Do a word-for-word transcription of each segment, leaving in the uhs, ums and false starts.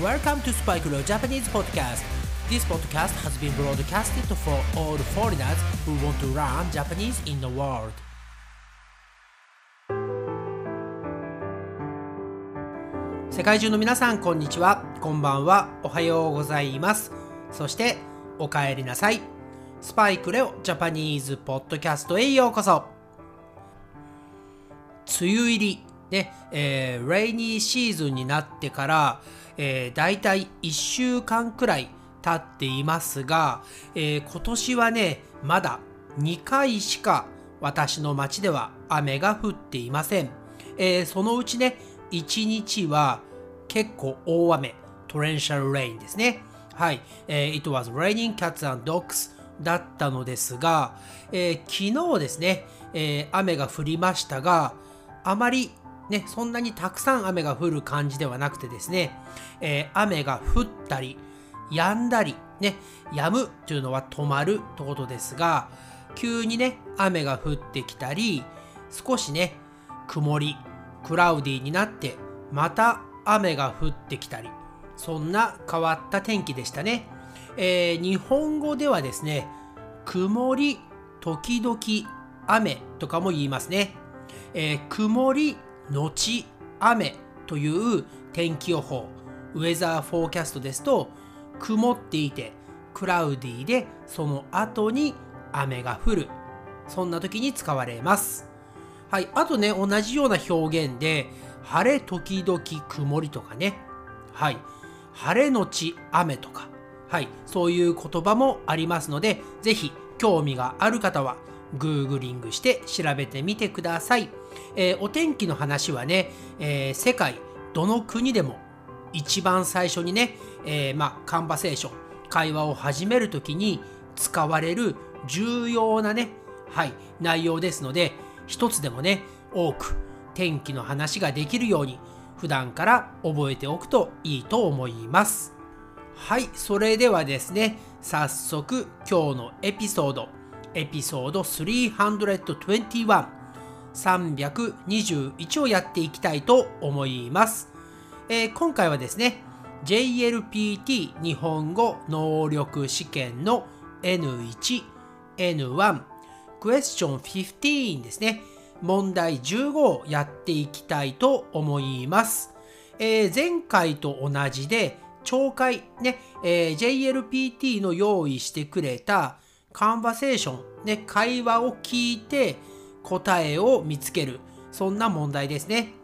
Welcome to Spike Leo Japanese Podcast. This podcast has been broadcasted for all foreigners who want to learn Japanese in the world. 世界中の皆さん、こんにちは、こんばんは、おはようございます。そしておかえりなさい。スパイクレオジャパニーズポッドキャストへようこそ。梅雨入りね、えー、レイニーシーズンになってから、えー、だいたいいっしゅうかんくらい経っていますが、えー、今年はね、まだにかいしか私の町では雨が降っていません。えー、そのうちね、いちにちは結構大雨、トレンシャルレインですね。はい、えー、It was raining cats and dogs だったのですが、えー、昨日ですね、えー、雨が降りましたが、あまりね、そんなにたくさん雨が降る感じではなくてですね、えー、雨が降ったり、止んだり、ね、止むというのは止まるということですが、急にね、雨が降ってきたり、少しね、曇り、クラウディになって、また雨が降ってきたり、そんな変わった天気でしたね。えー、日本語ではですね、曇り、時々、雨とかも言いますね。えー、曇りのち雨という天気予報、ウェザーフォーキャストですと、曇っていてクラウディで、その後に雨が降る、そんな時に使われます。はい、あとね、同じような表現で晴れ時々曇りとかね、はい、晴れのち雨とか、はい、そういう言葉もありますので、ぜひ興味がある方はグーグリングして調べてみてください。えー、お天気の話はね、えー、世界どの国でも一番最初にね、えー、まあカンバセーション、会話を始めるときに使われる重要なね、はい、内容ですので、一つでもね、多く天気の話ができるように普段から覚えておくといいと思います。はい、それではですね、早速今日のエピソードエピソードさんびゃくにじゅういち さんびゃくにじゅういちをやっていきたいと思います。えー、今回はですね、 ジェイエルピーティー 日本語能力試験の エヌワン、エヌワン クエスチョンじゅうごですね、問題じゅうごをやっていきたいと思います。えー、前回と同じで聴解ね、えー、ジェイエルピーティー の用意してくれたカンバセーション、ね、会話を聞いて答えを見つける、そんな問題ですね。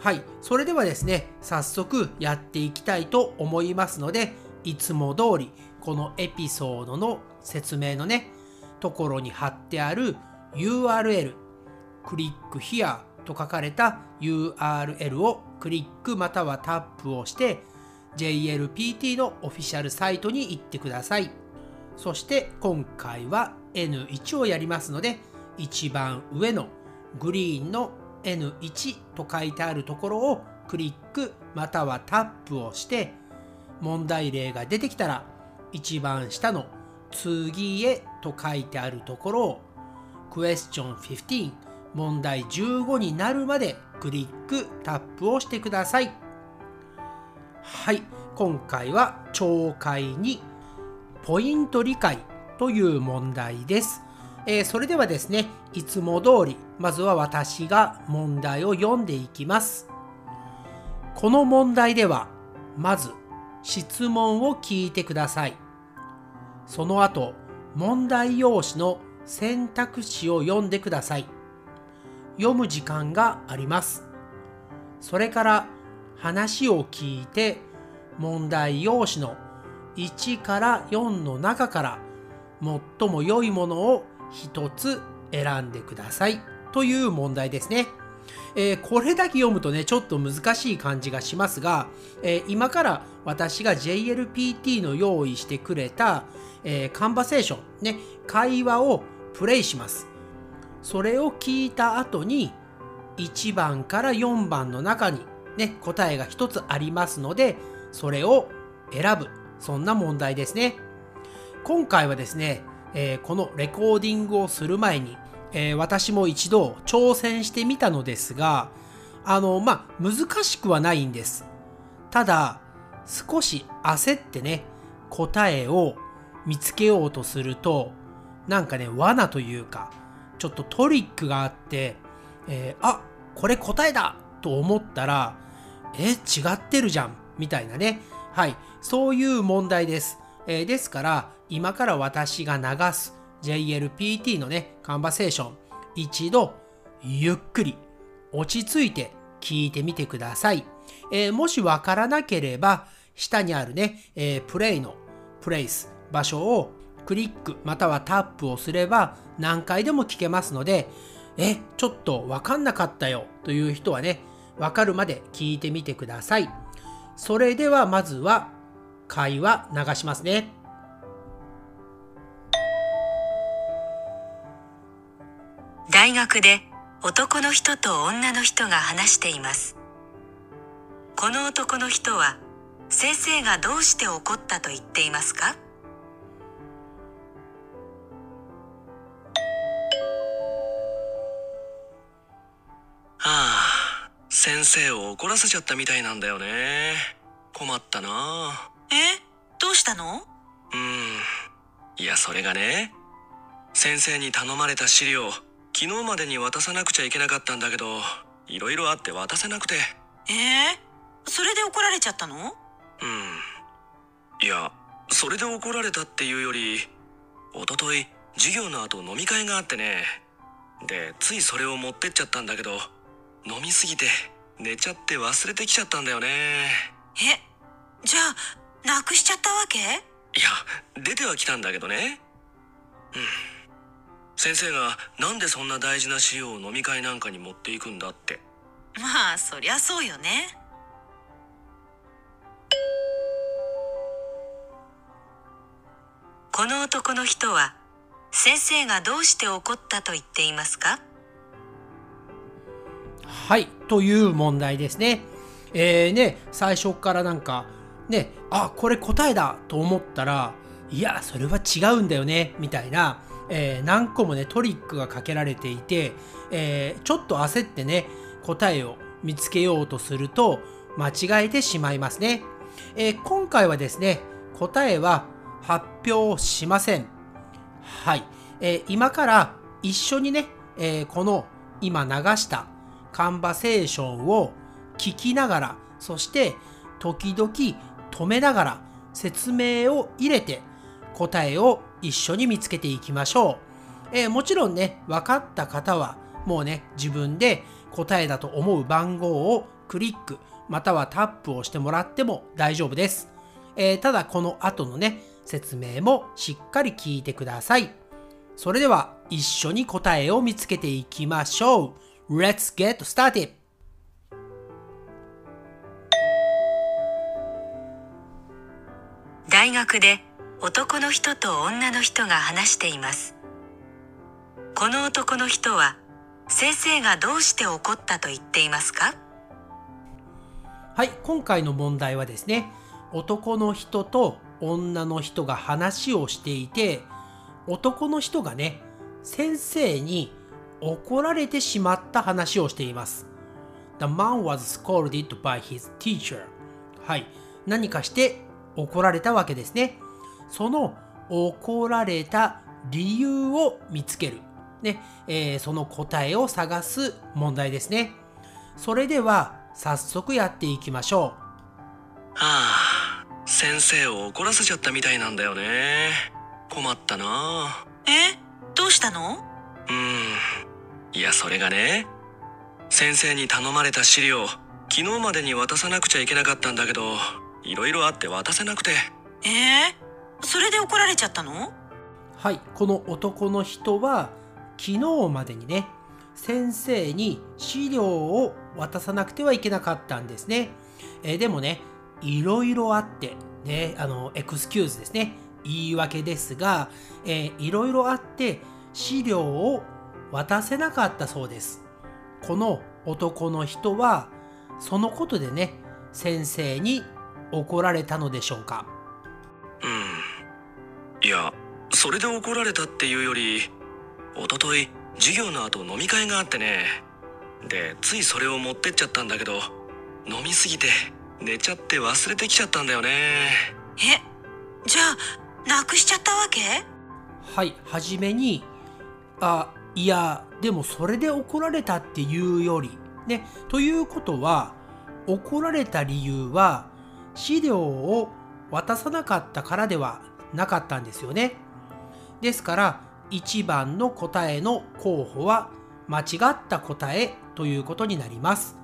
はい、それではですね、早速やっていきたいと思いますので、いつも通りこのエピソードの説明のね、ところに貼ってある ユーアールエル、クリック Here と書かれた ユーアールエル をクリックまたはタップをして、ジェイエルピーティー のオフィシャルサイトに行ってください。そして今回は エヌワン をやりますので、一番上のグリーンの エヌワン と書いてあるところをクリックまたはタップをして、問題例が出てきたら一番下の次へと書いてあるところをクエスチョンじゅうご、問題じゅうごになるまでクリックタップをしてください。はい、今回は聴解にポイント理解という問題です。えー、それではですね、いつも通りまずは私が問題を読んでいきます。この問題ではまず質問を聞いてください。その後、問題用紙の選択肢を読んでください。読む時間があります。それから話を聞いて、問題用紙のいちからよんの中から最も良いものをひとつ選んでくださいという問題ですね。えー、これだけ読むとね、ちょっと難しい感じがしますが、えー、今から私が ジェイエルピーティー の用意してくれた、えー、カンバセーション、ね、会話をプレイします。それを聞いた後にいちばんからよんばんの中に、ね、答えがひとつありますので、それを選ぶ、そんな問題ですね。今回はですね、えー、このレコーディングをする前に、えー、私も一度挑戦してみたのですが、あの、まあ、難しくはないんです。ただ、少し焦ってね、答えを見つけようとすると、なんかね、罠というか、ちょっとトリックがあって、えー、あ、これ答えだと思ったら、え、違ってるじゃんみたいなね。はい、そういう問題です。えー、ですから、今から私が流す ジェイエルピーティー のね、カンバセーション、一度、ゆっくり、落ち着いて聞いてみてください。えー、もしわからなければ、下にあるね、えー、プレイのプレイス、場所をクリックまたはタップをすれば何回でも聞けますので、え、ちょっとわかんなかったよという人はね、わかるまで聞いてみてください。それではまずは会話流しますね。大学で男の人と女の人が話しています。この男の人は先生がどうして怒ったと言っていますか？ああ、先生を怒らせちゃったみたいなんだよね。困ったな。え？どうしたの？うん、いやそれがね、先生に頼まれた資料、昨日までに渡さなくちゃいけなかったんだけど、いろいろあって渡せなくて。えー、それで怒られちゃったの？うん、いや、それで怒られたっていうより、おととい授業の後飲み会があってね。で、ついそれを持ってっちゃったんだけど、飲みすぎて寝ちゃって忘れてきちゃったんだよね。え、じゃあなくしちゃったわけ？いや、出てはきたんだけどね。うん、先生がなんでそんな大事な資料を飲み会なんかに持っていくんだって。まあそりゃそうよね。この男の人は先生がどうして怒ったと言っていますか？はい、という問題ですね。えーね、最初からなんかね、あ、これ答えだと思ったら、いや、それは違うんだよね、みたいな、えー、何個もね、トリックがかけられていて、えー、ちょっと焦ってね、答えを見つけようとすると、間違えてしまいますね。えー、今回はですね、答えは発表しません。はい、えー、今から一緒にね、えー、この今流したカンバセーションを聞きながら、そして時々止めながら説明を入れて答えを一緒に見つけていきましょう。えー、もちろんね、分かった方はもうね、自分で答えだと思う番号をクリックまたはタップをしてもらっても大丈夫です。えー、ただこの後のね、説明もしっかり聞いてください。それでは一緒に答えを見つけていきましょう。 Let's get started。 大学で男の人と女の人が話しています。この男の人は先生がどうして怒ったと言っていますか？はい、今回の問題はですね、男の人と女の人が話をしていて、男の人がね、先生に怒られてしまった話をしています。The man was scolded by his teacher。はい、何かして怒られたわけですね。その怒られた理由を見つける。ね、えー、その答えを探す問題ですね。それでは早速やっていきましょう。はあ、先生を怒らせちゃったみたいなんだよね。困ったな。え？どうしたの？うん、いやそれがね、先生に頼まれた資料、昨日までに渡さなくちゃいけなかったんだけど、いろいろあって渡せなくて。えー、それで怒られちゃったの？はい、この男の人は昨日までにね、先生に資料を渡さなくてはいけなかったんですね。えー、でもね、いろいろあって、ね、あの、エクスキューズですね。言い訳ですが、えー、いろいろあって資料を渡せなかったそうです。この男の人は、そのことでね、先生に怒られたのでしょうか。うん。いや、それで怒られたっていうより、おととい、授業の後飲み会があってね。で、ついそれを持ってっちゃったんだけど、飲みすぎて寝ちゃって忘れてきちゃったんだよね。え、じゃあなくしちゃったわけ？はい、はじめに、あ、いや、でもそれで怒られたっていうより、ね、ということは、怒られた理由は資料を渡さなかったからではなかったんですよね。ですからいちばんの答えの候補は間違った答えということになります。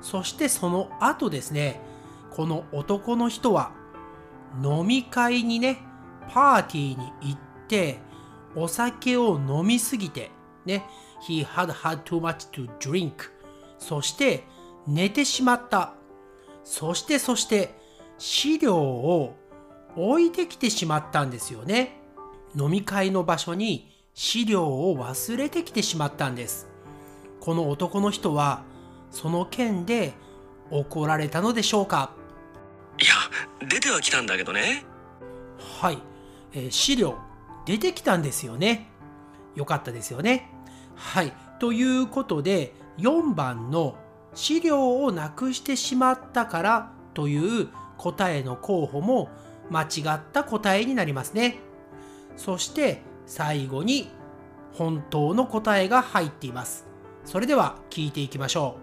そしてその後ですね、この男の人は飲み会にね、パーティーに行ってお酒を飲みすぎてね、 He had had too much to drink、 そして寝てしまった。そしてそして資料を置いてきてしまったんですよね。飲み会の場所に資料を忘れてきてしまったんです。この男の人はその件で怒られたのでしょうか？いや、出てはきたんだけどね。はい、えー、資料出てきたんですよね。よかったですよね。はい、ということでよんばんの資料をなくしてしまったからという答えの候補も間違った答えになりますね。そして最後に本当の答えが入っています。それでは聞いていきましょ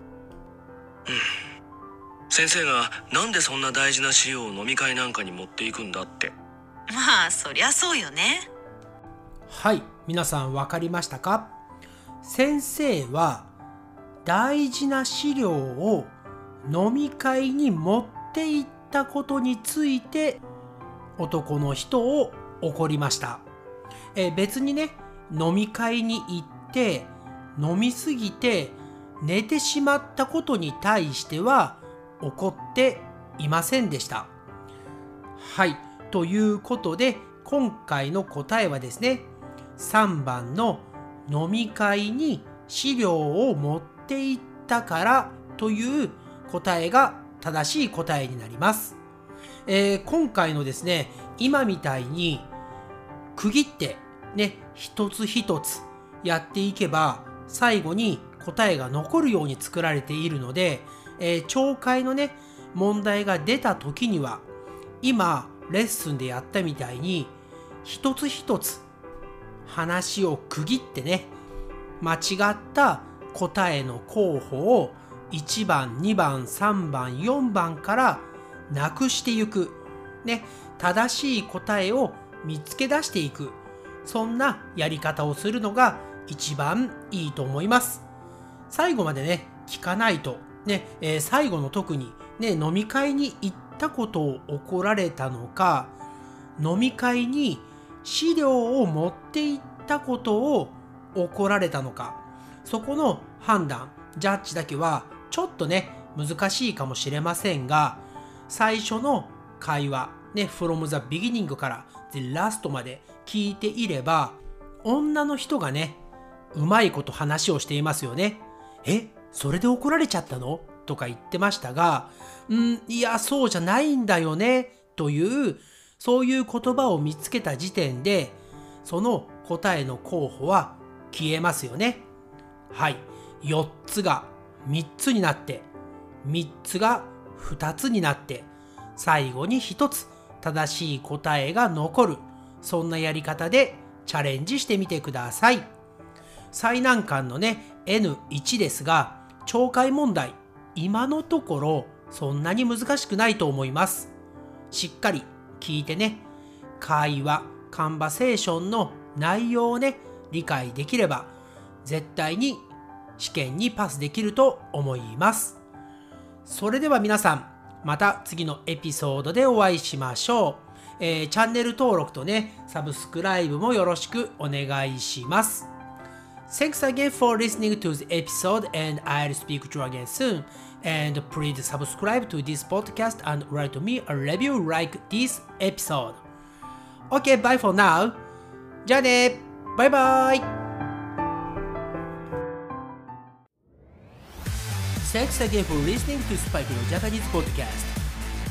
う。うん、先生がなんでそんな大事な資料を飲み会なんかに持っていくんだって。まあそりゃそうよね。はい、皆さん分かりましたか？先生は大事な資料を飲み会に持って行ったことについて男の人を怒りました。え、別にね、飲み会に行って飲みすぎて寝てしまったことに対しては怒っていませんでした。はい、ということで今回の答えはですね、さんばんの飲み会に資料を持ってっていったからという答えが正しい答えになります。えー、今回のですね、今みたいに区切ってね、一つ一つやっていけば最後に答えが残るように作られているので、えー、聴解のね、問題が出た時には今レッスンでやったみたいに一つ一つ話を区切ってね、間違った答えの候補をいちばん、にばん、さんばん、よんばんからなくしていく、ね、正しい答えを見つけ出していく、そんなやり方をするのが一番いいと思います。最後までね、聞かないと、ね、えー、最後の特に、ね、飲み会に行ったことを怒られたのか、飲み会に資料を持って行ったことを怒られたのか、そこの判断、ジャッジだけはちょっとね、難しいかもしれませんが、最初の会話、ね、from the beginning から the last まで聞いていれば、女の人がね、うまいこと話をしていますよね。え、それで怒られちゃったの？とか言ってましたが、ん、いや、そうじゃないんだよね、という、そういう言葉を見つけた時点で、その答えの候補は消えますよね。はい、よっつがみっつになって、みっつがふたつになって、最後にひとつ正しい答えが残る、そんなやり方でチャレンジしてみてください。最難関のね、エヌワン ですが、聴解問題、今のところそんなに難しくないと思います。しっかり聞いてね、会話、カンバセーションの内容をね、理解できれば、絶対に試験にパスできると思います。それでは皆さん、また次のエピソードでお会いしましょう。えー、チャンネル登録とね、サブスクライブもよろしくお願いします。Thanks again for listening to the episode and I'll speak to you again soon. And please subscribe to this podcast and write me a review like this episode. Okay, bye for now. じゃあね、バイバイ。Thanks again for listening to Spike Leo Japanese Podcast,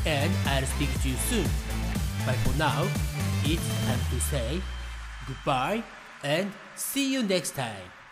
and I'll speak to you soon. But for now, it's time to say goodbye and see you next time.